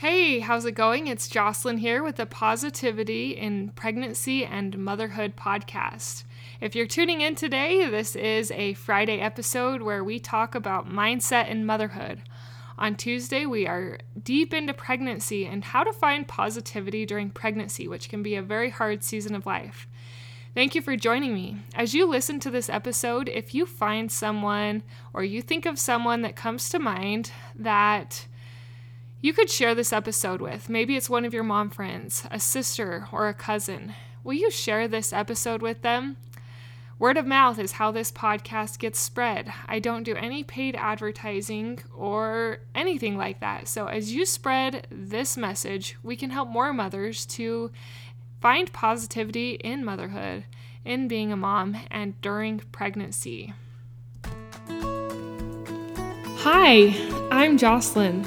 Hey, how's it going? It's Jocelyn here with the Positivity in Pregnancy and Motherhood podcast. If you're tuning in today, this is a Friday episode where we talk about mindset and motherhood. On Tuesday, we are deep into pregnancy and how to find positivity during pregnancy, which can be a very hard season of life. Thank you for joining me. As you listen to this episode, if you find someone or you think of someone that comes to mind that you could share this episode with, maybe it's one of your mom friends, a sister, or a cousin, will you share this episode with them? Word of mouth is how this podcast gets spread. I don't do any paid advertising or anything like that. So as you spread this message, we can help more mothers to find positivity in motherhood, in being a mom, and during pregnancy. Hi, I'm Jocelyn,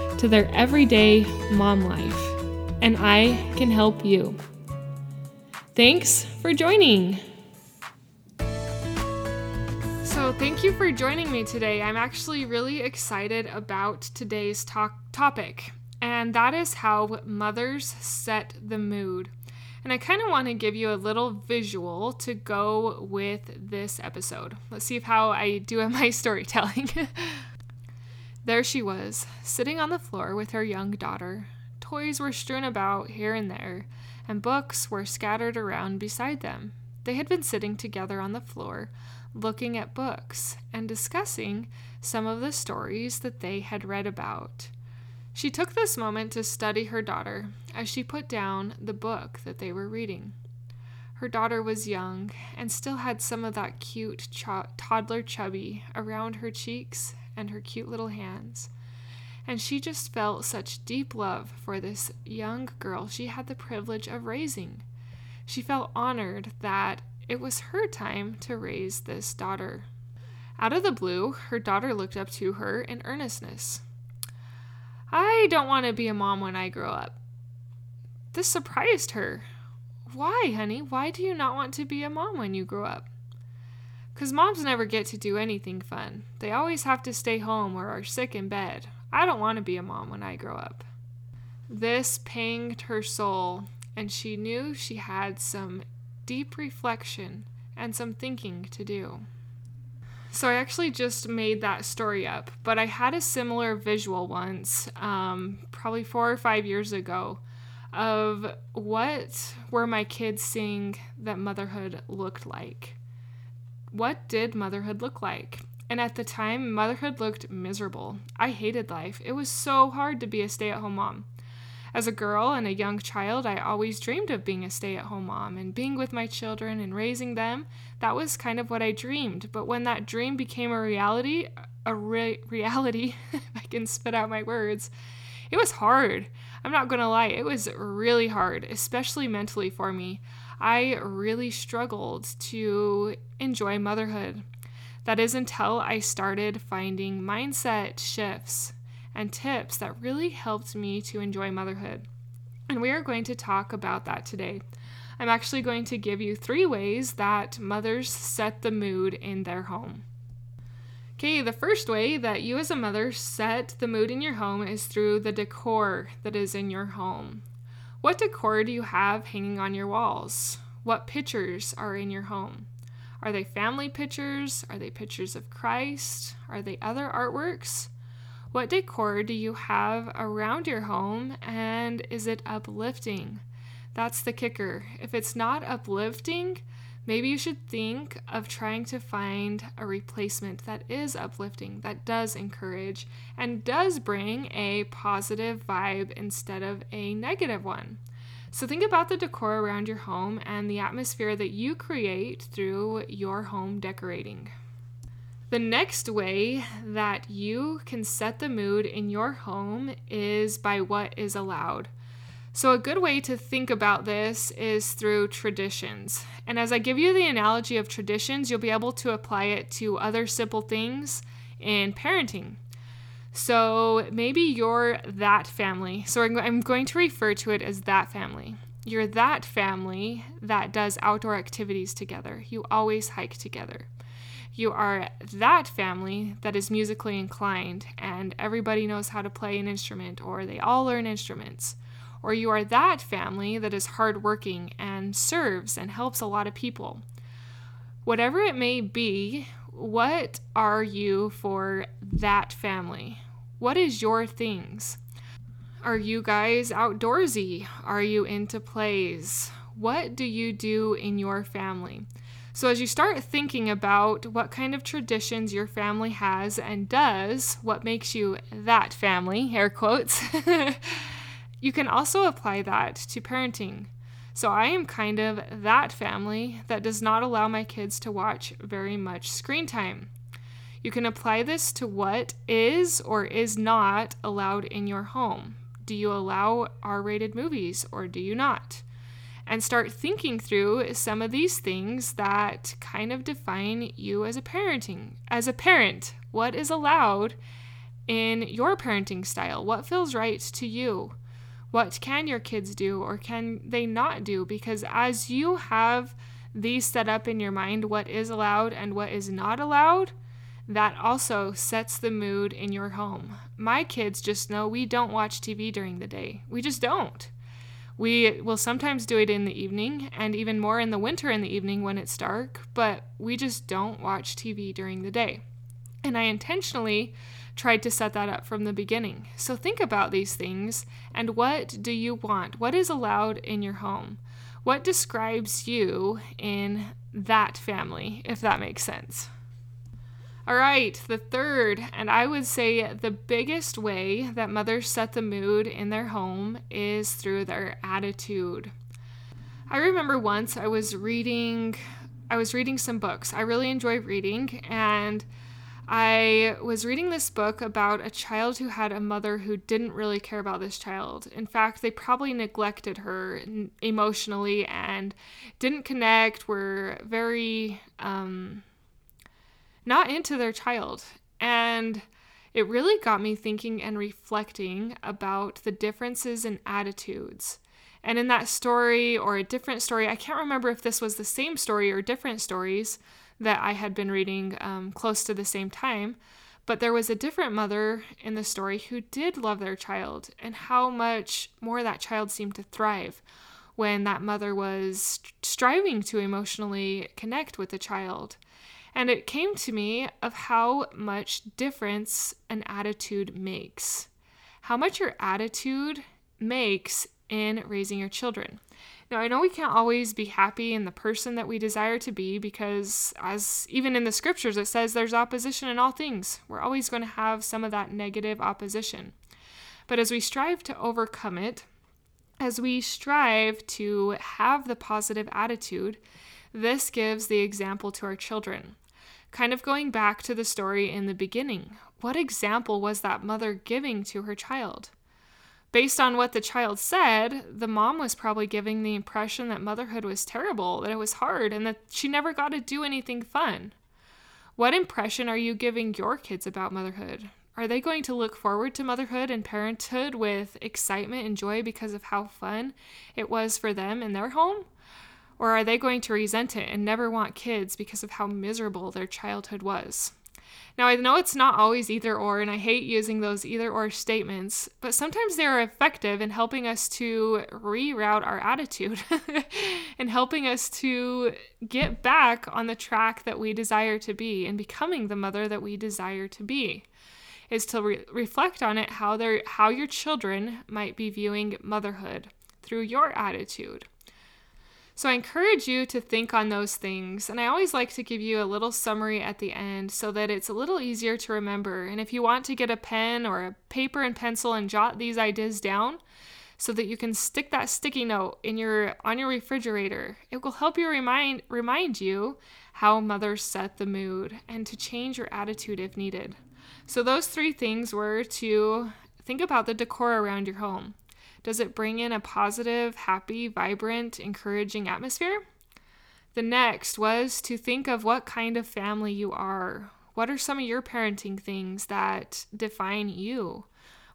to their everyday mom life. And I can help you. Thanks for joining. So thank you for joining me today. I'm actually really excited about today's topic, and that is how mothers set the mood. And I kind of want to give you a little visual to go with this episode. Let's see how I do in my storytelling. There she was, sitting on the floor with her young daughter. Toys were strewn about here and there, and books were scattered around beside them. They had been sitting together on the floor, looking at books and discussing some of the stories that they had read about. She took this moment to study her daughter as she put down the book that they were reading. Her daughter was young and still had some of that cute toddler chubby around her cheeks and her cute little hands. And she just felt such deep love for this young girl she had the privilege of raising. She felt honored that it was her time to raise this daughter. Out of the blue, her daughter looked up to her in earnestness. I don't want to be a mom when I grow up. This surprised her. Why, honey? Why do you not want to be a mom when you grow up? 'Cause moms never get to do anything fun. They always have to stay home or are sick in bed. I don't want to be a mom when I grow up. This pinged her soul, and she knew she had some deep reflection and some thinking to do. So I actually just made that story up, but I had a similar visual once, probably 4 or 5 years ago, of what were my kids seeing that motherhood looked like. What did motherhood look like? And at the time, motherhood looked miserable. I hated life. It was so hard to be a stay-at-home mom. As a girl and a young child, I always dreamed of being a stay-at-home mom and being with my children and raising them. That was kind of what I dreamed. But when that dream became a reality, if I can spit out my words, it was hard. I'm not going to lie. It was really hard, especially mentally for me. I really struggled to enjoy motherhood. That is until I started finding mindset shifts and tips that really helped me to enjoy motherhood. And we are going to talk about that today. I'm actually going to give you 3 ways that mothers set the mood in their home. Okay, the first way that you as a mother set the mood in your home is through the decor that is in your home. What decor do you have hanging on your walls? What pictures are in your home? Are they family pictures? Are they pictures of Christ? Are they other artworks? What decor do you have around your home, and is it uplifting? That's the kicker. If it's not uplifting, maybe you should think of trying to find a replacement that is uplifting, that does encourage, and does bring a positive vibe instead of a negative one. So think about the decor around your home and the atmosphere that you create through your home decorating. The next way that you can set the mood in your home is by what is allowed. So a good way to think about this is through traditions. And as I give you the analogy of traditions, you'll be able to apply it to other simple things in parenting. So maybe you're that family. So I'm going to refer to it as that family. You're that family that does outdoor activities together. You always hike together. You are that family that is musically inclined and everybody knows how to play an instrument, or they all learn instruments. Or you are that family that is hardworking and serves and helps a lot of people. Whatever it may be, what are you for that family? What is your things? Are you guys outdoorsy? Are you into plays? What do you do in your family? So as you start thinking about what kind of traditions your family has and does, what makes you that family, air quotes, you can also apply that to parenting. So I am kind of that family that does not allow my kids to watch very much screen time. You can apply this to what is or is not allowed in your home. Do you allow R-rated movies or do you not? And start thinking through some of these things that kind of define you as a parent. What is allowed in your parenting style? What feels right to you? What can your kids do or can they not do? Because as you have these set up in your mind, what is allowed and what is not allowed, that also sets the mood in your home. My kids just know we don't watch TV during the day. We just don't. We will sometimes do it in the evening and even more in the winter in the evening when it's dark, but we just don't watch TV during the day. And I intentionally tried to set that up from the beginning. So think about these things and what do you want? What is allowed in your home? What describes you in that family, if that makes sense? All right, the third, and I would say the biggest way that mothers set the mood in their home is through their attitude. I remember once I was reading some books. I really enjoy reading, and I was reading this book about a child who had a mother who didn't really care about this child. In fact, they probably neglected her emotionally and didn't connect, were very not into their child. And it really got me thinking and reflecting about the differences in attitudes. And in that story, or a different story, I can't remember if this was the same story or different stories that I had been reading close to the same time, but there was a different mother in the story who did love their child, and how much more that child seemed to thrive when that mother was striving to emotionally connect with the child. And it came to me of how much difference an attitude makes, how much your attitude makes in raising your children. Now, I know we can't always be happy in the person that we desire to be, because as even in the scriptures, it says there's opposition in all things. We're always going to have some of that negative opposition. But as we strive to overcome it, as we strive to have the positive attitude, this gives the example to our children. Kind of going back to the story in the beginning, what example was that mother giving to her child? Based on what the child said, the mom was probably giving the impression that motherhood was terrible, that it was hard, and that she never got to do anything fun. What impression are you giving your kids about motherhood? Are they going to look forward to motherhood and parenthood with excitement and joy because of how fun it was for them in their home? Or are they going to resent it and never want kids because of how miserable their childhood was? Now, I know it's not always either or, and I hate using those either or statements, but sometimes they are effective in helping us to reroute our attitude and helping us to get back on the track that we desire to be and becoming the mother that we desire to be, is to reflect on it, how your children might be viewing motherhood through your attitude. So I encourage you to think on those things, and I always like to give you a little summary at the end so that it's a little easier to remember. And if you want to get a pen or a paper and pencil and jot these ideas down so that you can stick that sticky note on your refrigerator, it will help you remind you how mothers set the mood and to change your attitude if needed. So those three things were to think about the decor around your home. Does it bring in a positive, happy, vibrant, encouraging atmosphere? The next was to think of what kind of family you are. What are some of your parenting things that define you?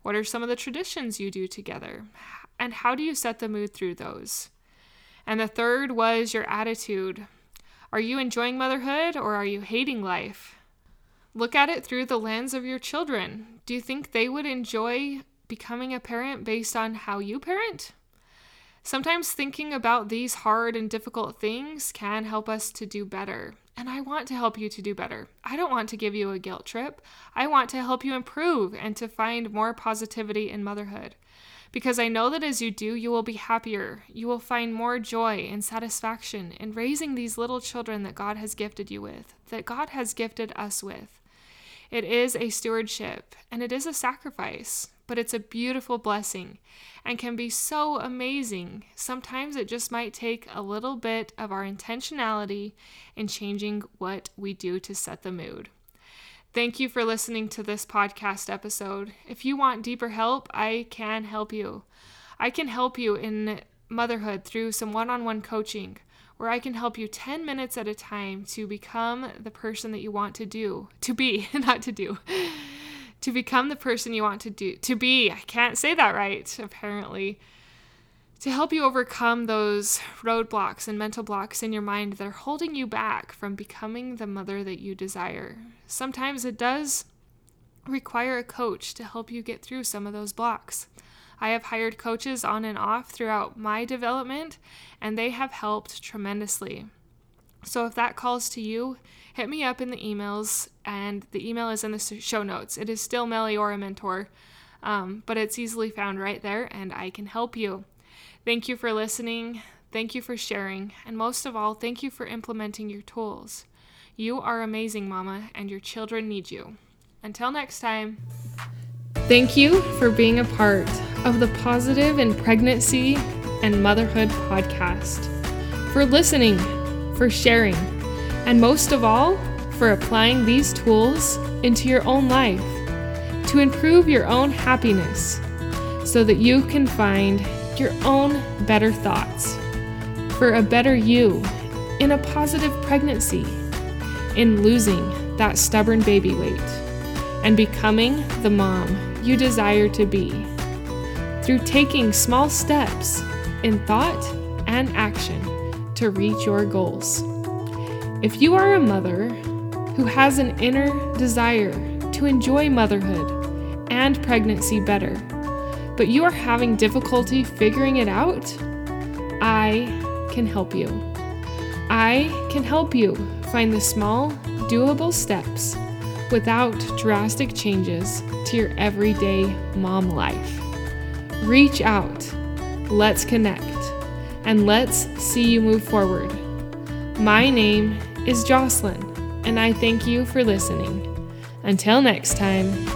What are some of the traditions you do together? And how do you set the mood through those? And the third was your attitude. Are you enjoying motherhood or are you hating life? Look at it through the lens of your children. Do you think they would enjoy becoming a parent based on how you parent? Sometimes thinking about these hard and difficult things can help us to do better. And I want to help you to do better. I don't want to give you a guilt trip. I want to help you improve and to find more positivity in motherhood. Because I know that as you do, you will be happier. You will find more joy and satisfaction in raising these little children that God has gifted you with, that God has gifted us with. It is a stewardship and it is a sacrifice, but it's a beautiful blessing and can be so amazing. Sometimes it just might take a little bit of our intentionality in changing what we do to set the mood. Thank you for listening to this podcast episode. If you want deeper help, I can help you. I can help you in motherhood through some one-on-one coaching, where I can help you 10 minutes at a time to become the person that you want to become the person you want to be. I can't say that right, apparently. To help you overcome those roadblocks and mental blocks in your mind that are holding you back from becoming the mother that you desire. Sometimes it does require a coach to help you get through some of those blocks. I have hired coaches on and off throughout my development, and they have helped tremendously. So if that calls to you, hit me up in the emails, and the email is in the show notes. It is still Meliora Mentor, but it's easily found right there, and I can help you. Thank you for listening. Thank you for sharing. And most of all, thank you for implementing your tools. You are amazing, Mama, and your children need you. Until next time. Thank you for being a part of the Positive in Pregnancy and Motherhood podcast, for listening, for sharing, and most of all, for applying these tools into your own life to improve your own happiness so that you can find your own better thoughts for a better you in a positive pregnancy, in losing that stubborn baby weight and becoming the mom you desire to be through taking small steps in thought and action to reach your goals. If you are a mother who has an inner desire to enjoy motherhood and pregnancy better, but you are having difficulty figuring it out, I can help you. I can help you find the small, doable steps without drastic changes to your everyday mom life. Reach out, let's connect, and let's see you move forward. My name is Jocelyn, and I thank you for listening. Until next time.